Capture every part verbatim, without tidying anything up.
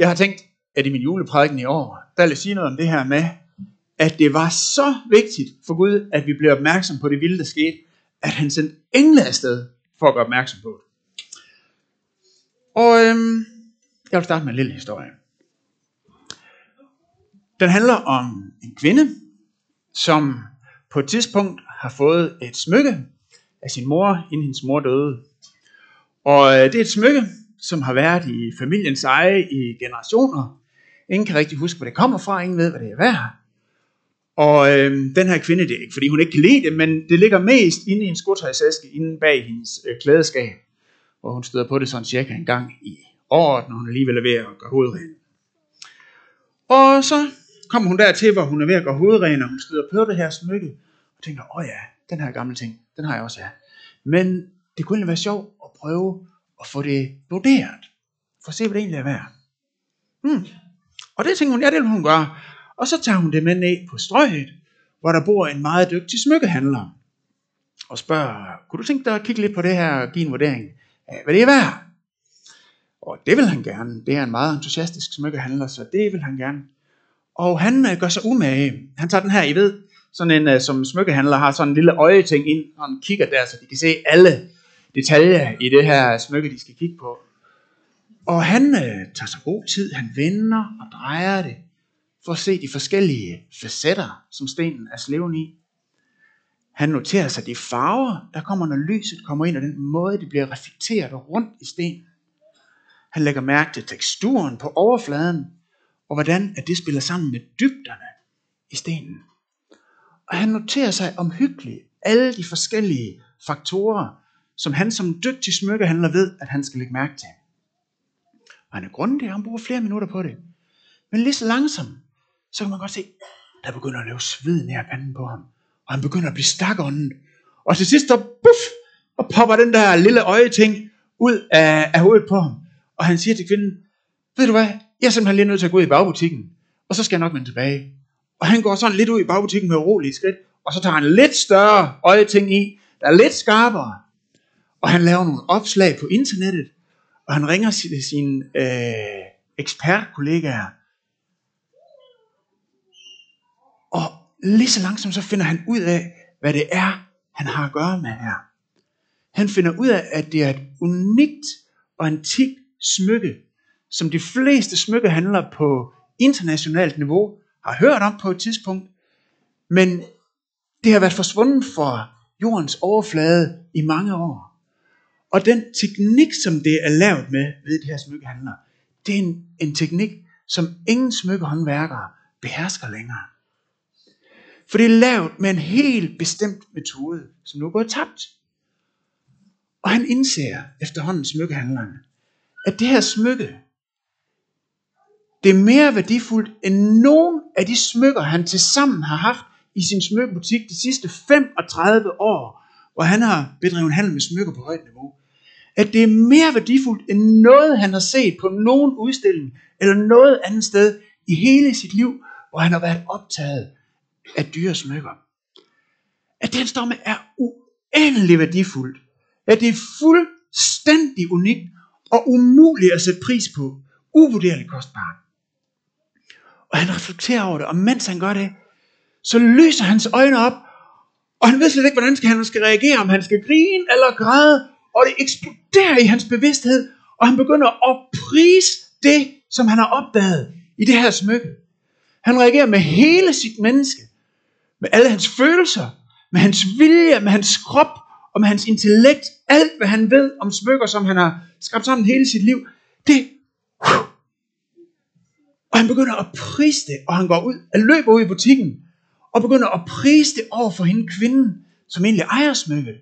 Jeg har tænkt, at i min juleprædiken i år, der vil jeg sige noget om det her med, at det var så vigtigt for Gud, at vi blev opmærksom på det vilde, der skete, at han sendte engle afsted for at gøre opmærksom på det. Og øhm, jeg vil starte med en lille historie. Den handler om en kvinde, som på et tidspunkt har fået et smykke af sin mor, inden hendes mor døde. Og det er et smykke, som har været i familiens eje i generationer. Ingen kan rigtig huske, hvor det kommer fra. Ingen ved, hvad det er værd. Og øhm, den her kvinde, det er ikke, fordi hun ikke kan lide det, men det ligger mest inde i en skotøjsæske, inde bag hendes øh, klædeskab. Og hun støder på det sådan cirka en gang i året, når hun alligevel er ved at gøre hovedrene. Og så kommer hun dertil, hvor hun er ved at gøre hovedrene, og hun støder på det her smykke, og tænker, åh ja, den her gamle ting, den har jeg også, ja. Men det kunne være sjovt at prøve at få det vurderet, for at se, hvad det egentlig er værd. Hmm. Og det tænker hun, ja, det vil hun gøre. Og så tager hun det med ned på strøget, hvor der bor en meget dygtig smykkehandler, og spørger, kunne du tænke dig at kigge lidt på det her, og give en vurdering af, hvad det er værd? Og det vil han gerne. Det er en meget entusiastisk smykkehandler, så det vil han gerne. Og han gør sig umage. Han tager den her, I ved, sådan en, som smykkehandler har sådan en lille øjeting ind, og han kigger der, så de kan se alle detaljer i det her smykke, de skal kigge på. Og han øh, tager sig god tid, han vender og drejer det, for at se de forskellige facetter, som stenen er sleven i. Han noterer sig de farver, der kommer, når lyset kommer ind, og den måde, det bliver reflekteret rundt i stenen. Han lægger mærke til teksturen på overfladen, og hvordan at det spiller sammen med dybderne i stenen. Og han noterer sig omhyggeligt alle de forskellige faktorer, som han som dygtig smykkehandler ved, at han skal lægge mærke til. Og han er grundig, og han bruger flere minutter på det. Men lige så langsomt, så kan man godt se, der begynder at løbe sved ned ad panden på ham. Og han begynder at blive stakånden. Og til sidst, så buff, og popper den der lille øjeting ud af, af hovedet på ham. Og han siger til kvinden, ved du hvad, jeg er simpelthen lige nødt til at gå ud i bagbutikken, og så skal jeg nok vende tilbage. Og han går sådan lidt ud i bagbutikken med urolige skridt, og så tager han lidt større øjeting i, der er lidt skarpere. Og han laver nogle opslag på internettet, og han ringer til sine øh, ekspertkollegaer. Og lige så langsomt så finder han ud af, hvad det er, han har at gøre med her. Han finder ud af, at det er et unikt og antikt smykke, som de fleste smykkehandlere på internationalt niveau har hørt om på et tidspunkt, men det har været forsvundet fra jordens overflade i mange år. Og den teknik, som det er lavet med ved de her smykkehandlere, det er en, en teknik, som ingen smykkehåndværkere behersker længere. For det er lavet med en helt bestemt metode, som nu er gået tabt. Og han indser efterhånden smykkehandlerne, at det her smykke, det er mere værdifuldt end nogen af de smykker, han tilsammen har haft i sin smykkebutik de sidste femogtredive år, hvor han har bedrevet handel med smykker på højt niveau. At det er mere værdifuldt end noget, han har set på nogen udstilling eller noget andet sted i hele sit liv, hvor han har været optaget af dyre smykker. At det, han står med, er uendelig værdifuldt. At det er fuldstændig unikt og umuligt at sætte pris på. Uvurderligt kostbart. Og han reflekterer over det, og mens han gør det, så lyser hans øjne op, og han ved slet ikke, hvordan han skal reagere, om han skal grine eller græde, og det eksploderer i hans bevidsthed, og han begynder at prise det, som han har opdaget i det her smykke. Han reagerer med hele sit menneske, med alle hans følelser, med hans vilje, med hans krop, og med hans intellekt, alt hvad han ved om smykker, som han har skabt sammen hele sit liv, det. Og han begynder at prise det, og han går ud, og løber ud i butikken, og begynder at prise det over for hende kvinden, som egentlig ejer smykket.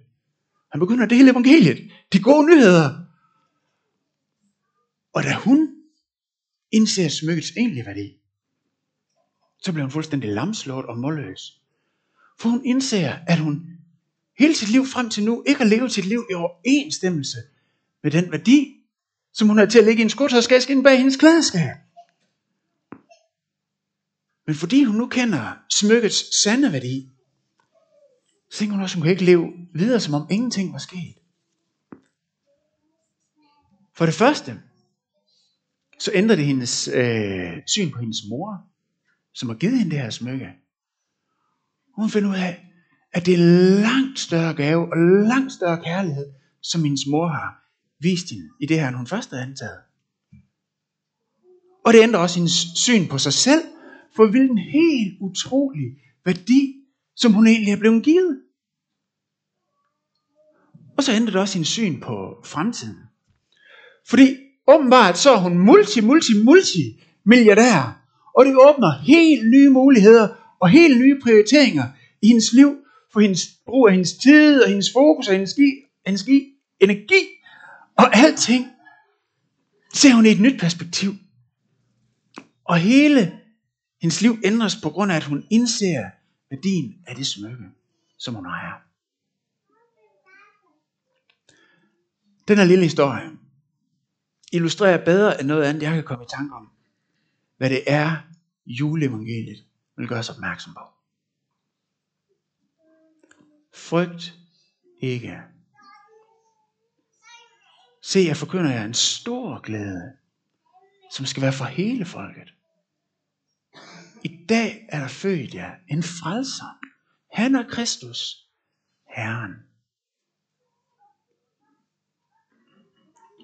Han begynder at dele evangeliet, de gode nyheder. Og da hun indser smykkets egentlige værdi, så bliver hun fuldstændig lamslået og målløs. For hun indser, at hun hele sit liv frem til nu ikke har levet sit liv i overensstemmelse med den værdi, som hun havde til at ligge i en skotøjsæske inde bag hendes klædeskab. Men fordi hun nu kender smykkets sande værdi, så tænker hun også, at hun kan ikke leve videre, som om ingenting var sket. For det første, så ændrer det hendes øh, syn på hendes mor, som har givet hende det her smykke. Hun finder ud af, at det er langt større gave og langt større kærlighed, som hendes mor har vist hende i det her, end hun først havde antaget. Og det ændrer også hendes syn på sig selv, for hvilken helt utrolig værdi, som hun egentlig er blevet givet. Og så ændrer det også hendes syn på fremtiden. Fordi åbenbart så er hun multi, multi, multi milliardær, og det åbner helt nye muligheder og helt nye prioriteringer i hendes liv, for hendes brug af hendes tid og hendes fokus og hendes, hendes energi og alting, ser hun i et nyt perspektiv. Og hele hendes liv ændres på grund af, at hun indser værdien af det smykke, som hun ejer. Den her lille historie illustrerer bedre end noget andet, jeg kan komme i tanke om, hvad det er, juleevangeliet vil gøre os opmærksom på. Frygt ikke. Se, jeg forkynder jer en stor glæde, som skal være for hele folket. I dag er der født jer en frelser. Han er Kristus, Herren.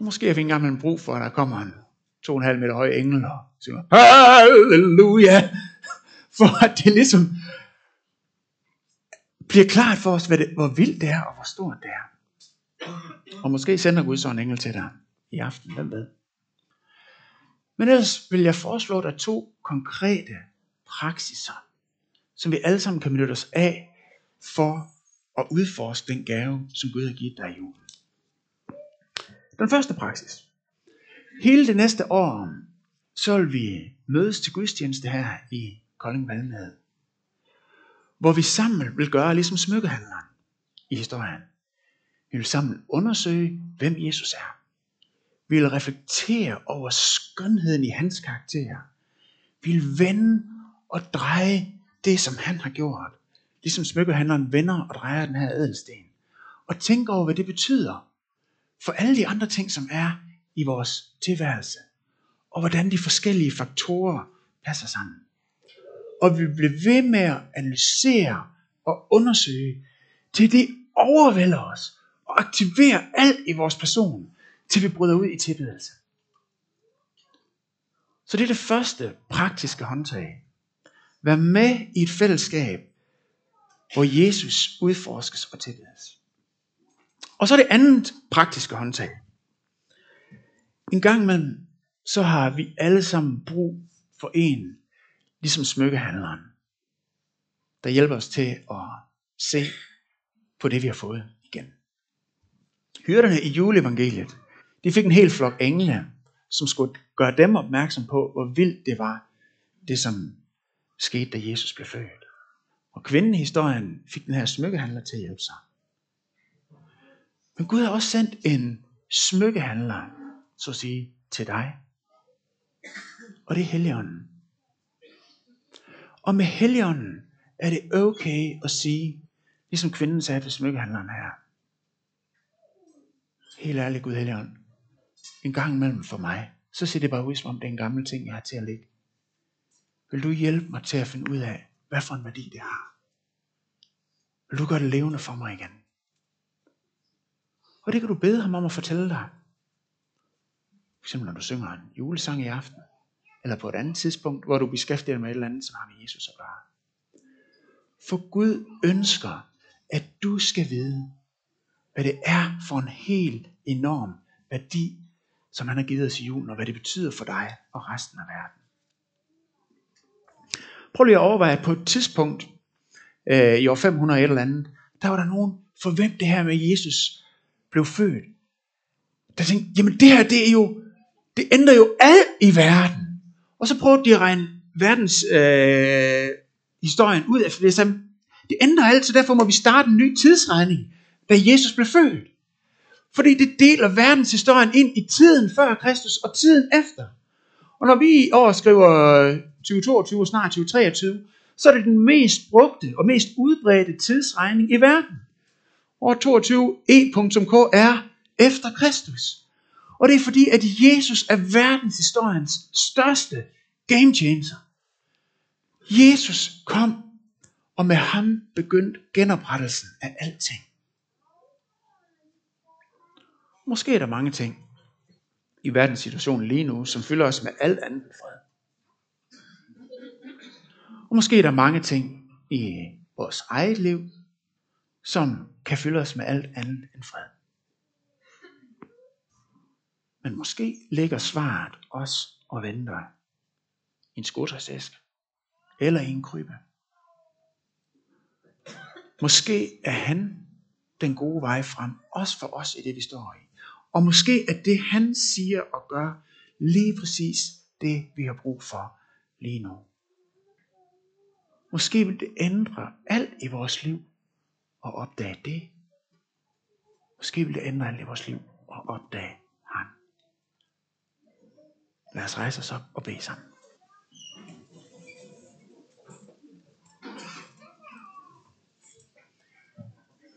Måske har vi engang en brug for, at der kommer en to og en halv meter høj engel og siger, halleluja, for at det ligesom bliver klart for os, hvad det, hvor vildt det er, og hvor stort det er. Og måske sender Gud så en engel til dig i aften, hvem ved. Men ellers vil jeg foreslå dig to konkrete praksiser, som vi alle sammen kan benytte os af, for at udforske den gave, som Gud har givet dig i julen. Den første praksis. Hele det næste år, så vil vi mødes til gudstjeneste her i Kolding Valmad, hvor vi sammen vil gøre, ligesom smykkehandleren i historien. Vi vil sammen undersøge, hvem Jesus er. Vi vil reflektere over skønheden i hans karakter. Vi vil vende og dreje det, som han har gjort. Ligesom smykkehandleren vender og drejer den her ædelsten. Og tænke over, hvad det betyder for alle de andre ting, som er i vores tilværelse. Og hvordan de forskellige faktorer passer sammen. Og vi bliver ved med at analysere og undersøge, til det overvælder os og aktiverer alt i vores person, til vi bryder ud i tilbedelse. Så det er det første praktiske håndtag. Vær med i et fællesskab, hvor Jesus udforskes og tilbedes. Og så er det andet praktiske håndtag. En gang imellem, så har vi alle sammen brug for en, ligesom smykkehandleren, der hjælper os til at se på det, vi har fået igen. Hyrderne i juleevangeliet, de fik en hel flok engle, som skulle gøre dem opmærksom på, hvor vildt det var, det som skete, da Jesus blev født. Og kvinden i historien fik den her smykkehandler til at hjælpe sig. Men Gud har også sendt en smykkehandler, så at sige, til dig. Og det er Helligånden. Og med Helligånden er det okay at sige, ligesom kvinden sagde til smykkehandleren her, helt ærligt, Gud Helligånd, en gang imellem for mig, så ser det bare ud, som om det er en gammel ting, jeg har til at lægge. Vil du hjælpe mig til at finde ud af, hvad for en værdi det har? Vil du gøre det levende for mig igen? Og det kan du bede ham om at fortælle dig. For eksempel, når du synger en julesang i aften, eller på et andet tidspunkt, hvor du beskæftiger dig med et eller andet, som har med Jesus at gøre. For Gud ønsker, at du skal vide, hvad det er for en helt enorm værdi, som han har givet os i julen, og hvad det betyder for dig og resten af verden. Prøv lige at overveje, at på et tidspunkt, øh, i år fem hundrede eller andet, der var der nogen, for hvem det her med Jesus blev født, der tænkte, jamen det her, det er jo, det ændrer jo alt i verden. Og så prøvede de at regne verdens øh, historien ud efter det samme. Det ændrer alt, så derfor må vi starte en ny tidsregning, da Jesus blev født. Fordi det deler verdenshistorien ind i tiden før Kristus og tiden efter. Og når vi i år skriver tyve toogtyve og snart tyve treogtyve, så er det den mest brugte og mest udbredte tidsregning i verden. År toogtyve E punktum K er efter Kristus. Og det er fordi, at Jesus er verdenshistoriens største game changer. Jesus kom, og med ham begyndte genoprettelsen af alting. Måske er der mange ting i verdenssituationen lige nu, som fylder os med alt andet end fred. Og måske er der mange ting i vores eget liv, som kan fylde os med alt andet end fred. Men måske ligger svaret også og venter i en skotøjsæske eller i en krybe. Måske er han den gode vej frem, også for os i det vi står i. Og måske er det han siger og gør lige præcis det vi har brug for lige nu. Måske vil det ændre alt i vores liv og opdage det. Måske vil det ændre alt i vores liv og opdage ham. Lad os rejse os op og bede sammen.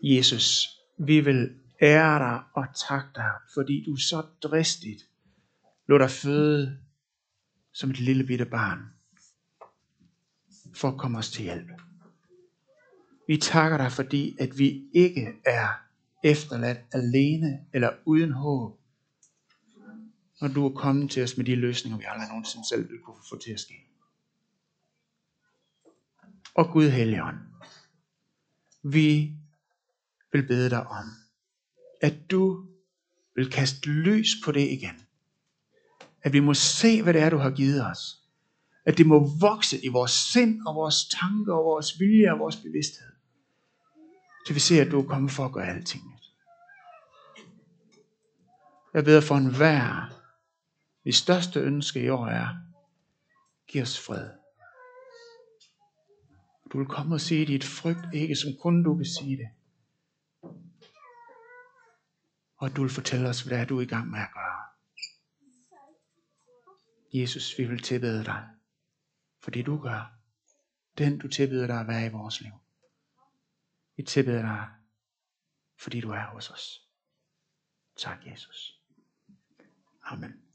Jesus, vi vil ære dig og takke dig, fordi du så dristigt lod dig føde som et lille bitte barn, for at komme os til hjælp. Vi takker dig, fordi at vi ikke er efterladt alene eller uden håb, når du er kommet til os med de løsninger, vi aldrig nogensinde selv ville kunne få til at ske. Og Gud Helligånd, vi vil bede dig om, at du vil kaste lys på det igen. At vi må se, hvad det er, du har givet os. At det må vokse i vores sind og vores tanker og vores vilje og vores bevidsthed. Til vi ser, at du er kommet for at gøre alting nyt. Jeg beder for enhver, hvis største ønske i år er, giv os fred. Du vil komme og sige dit frygt, ikke som kun du kan sige det. Og du vil fortælle os, hvad du er i gang med at gøre. Jesus, vi vil tilbede dig. For det du gør, den du tilbeder dig at være i vores liv. Vi tilbeder dig, fordi du er hos os. Tak, Jesus. Amen.